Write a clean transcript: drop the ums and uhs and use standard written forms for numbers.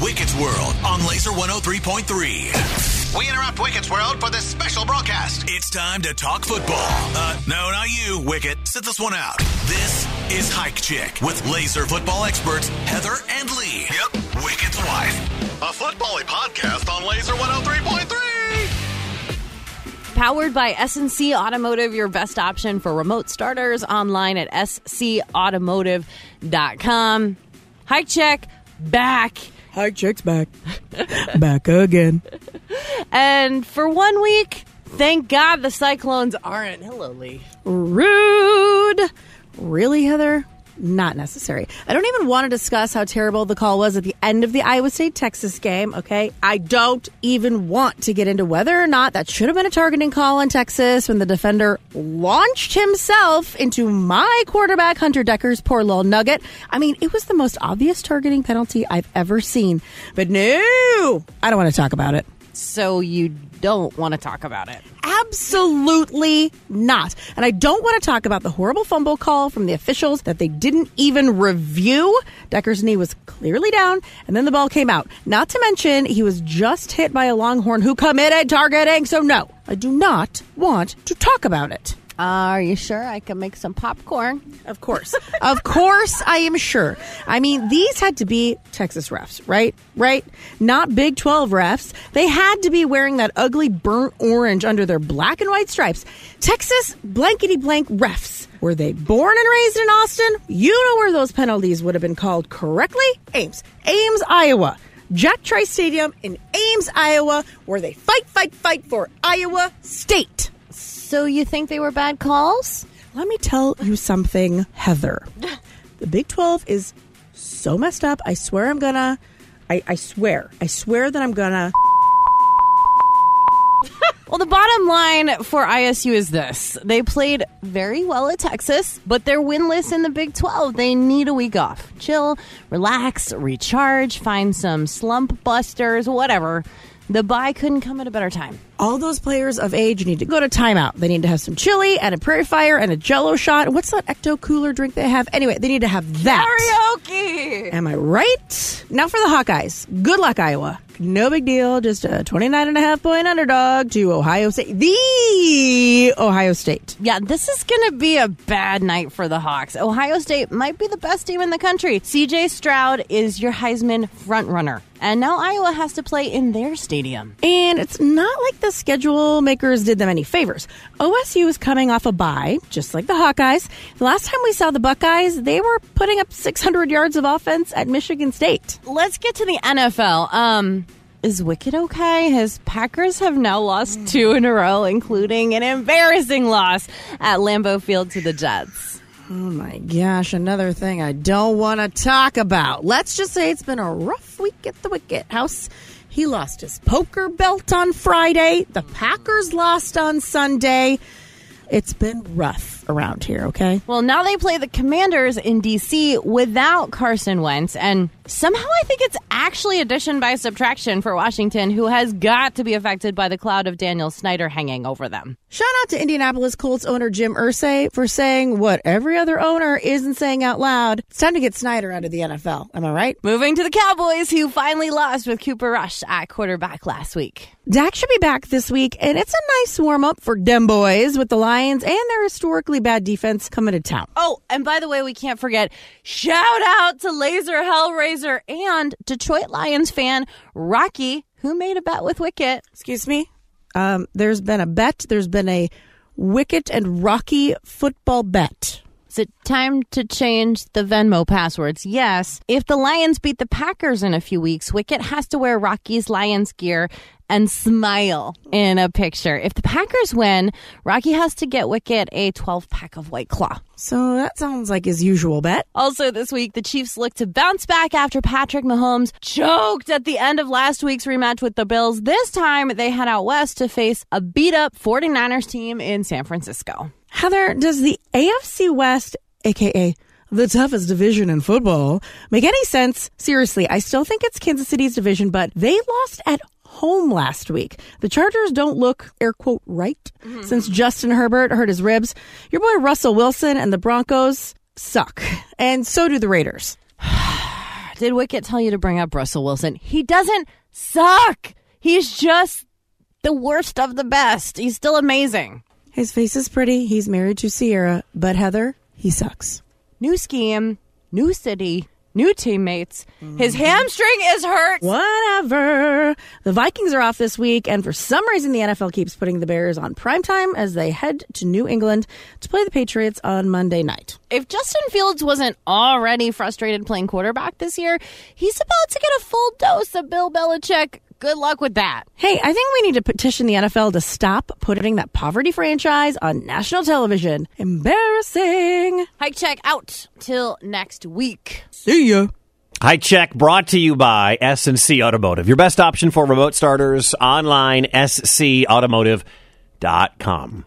Wicket's World on Laser 103.3. We interrupt Wicket's World for this special broadcast. It's time to talk football. No, not you, Wicket. Sit this one out. This is Hike Check with Laser Football Experts Heather and Lee. Yep, Wicket's wife. A football-y podcast on Laser 103.3. Powered by S&C Automotive, your best option for remote starters, online at scautomotive.com. Hike Check. Back. Hike Check's back. Back again. And for 1 week, thank God the Cyclones aren't. Hello, Lee. Rude. Really, Heather? Not necessary. I don't even want to discuss how terrible the call was at the end of the Iowa State-Texas game, okay? I don't even want to get into whether or not that should have been a targeting call on Texas when the defender launched himself into my quarterback, Hunter Decker's poor little nugget. I mean, it was the most obvious targeting penalty I've ever seen. But no, I don't want to talk about it. So you don't want to talk about it? Absolutely not. And I don't want to talk about the horrible fumble call from the officials that they didn't even review. Decker's knee was clearly down, and then the ball came out. Not to mention, he was just hit by a Longhorn who committed targeting. So no, I do not want to talk about it. Are you sure I can make some popcorn? Of course. Of course I am sure. I mean, these had to be Texas refs, right? Right? Not Big 12 refs. They had to be wearing that ugly burnt orange under their black and white stripes. Texas blankety-blank refs. Were they born and raised in Austin? You know where those penalties would have been called correctly? Ames. Ames, Iowa. Jack Trice Stadium in Ames, Iowa, where they fight for Iowa State. So you think they were bad calls? Let me tell you something, Heather. The Big 12 is so messed up. I swear I'm gonna... I swear that I'm gonna... Well, the bottom line for ISU is this. They played very well at Texas, but they're winless in the Big 12. They need a week off. Chill, relax, recharge, find some slump busters, whatever. The bye couldn't come at a better time. All those players of age need to go to timeout. They need to have some chili and a prairie fire and a Jell-O shot. What's that ecto cooler drink they have? Anyway, they need to have that. Karaoke! Am I right? Now for the Hawkeyes. Good luck, Iowa. No big deal. Just a 29.5-point underdog to Ohio State. The Ohio State. Yeah, this is going to be a bad night for the Hawks. Ohio State might be the best team in the country. C.J. Stroud is your Heisman frontrunner. And now Iowa has to play in their stadium. And it's not like the schedule makers did them any favors. OSU is coming off a bye, just like the Hawkeyes. The last time we saw the Buckeyes, they were putting up 600 yards of offense at Michigan State. Let's get to the NFL. Is Wicket okay? His Packers have now lost 2 in a row, including an embarrassing loss at Lambeau Field to the Jets. Oh my gosh, another thing I don't want to talk about. Let's just say it's been a rough week at the Wicket house. He lost his poker belt on Friday. The Packers lost on Sunday. It's been rough around here, okay? Well, now they play the Commanders in D.C. without Carson Wentz, and somehow I think it's actually addition by subtraction for Washington, who has got to be affected by the cloud of Daniel Snyder hanging over them. Shout out to Indianapolis Colts owner Jim Irsay for saying what every other owner isn't saying out loud. It's time to get Snyder out of the NFL. Am I right? Moving to the Cowboys, who finally lost with Cooper Rush at quarterback last week. Dak should be back this week, and it's a nice warm-up for dem boys with the Lions and their historically bad defense coming to town. Oh, and by the way, we can't forget, shout out to Laser Hellraiser and Detroit Lions fan Rocky, who made a bet with Wicket. Excuse me? There's been a bet. There's been a Wicket and Rocky football bet. Is it time to change the Venmo passwords? Yes. If the Lions beat the Packers in a few weeks, Wicket has to wear Rocky's Lions gear and smile in a picture. If the Packers win, Rocky has to get Wicket a 12-pack of White Claw. So that sounds like his usual bet. Also this week, the Chiefs look to bounce back after Patrick Mahomes choked at the end of last week's rematch with the Bills. This time, they head out west to face a beat-up 49ers team in San Francisco. Heather, does the AFC West, a.k.a. the toughest division in football, make any sense? Seriously, I still think it's Kansas City's division, but they lost at home last week. The Chargers don't look, air quote, right, since Justin Herbert hurt his ribs. Your boy Russell Wilson and the Broncos suck, and so do the Raiders. Did Wicket tell you to bring up Russell Wilson? He doesn't suck. He's just the worst of the best. He's still amazing. His face is pretty. He's married to Sierra. But Heather, he sucks. New scheme, new city, new teammates. His hamstring is hurt. Whatever. The Vikings are off this week, and for some reason the NFL keeps putting the Bears on primetime as they head to New England to play the Patriots on Monday night. If Justin Fields wasn't already frustrated playing quarterback this year, he's about to get a full dose of Bill Belichick. Good luck with that. Hey, I think we need to petition the NFL to stop putting that poverty franchise on national television. Embarrassing. Hike Check out till next week. See ya. Hike Check brought to you by S&C Automotive. Your best option for remote starters online, scautomotive.com.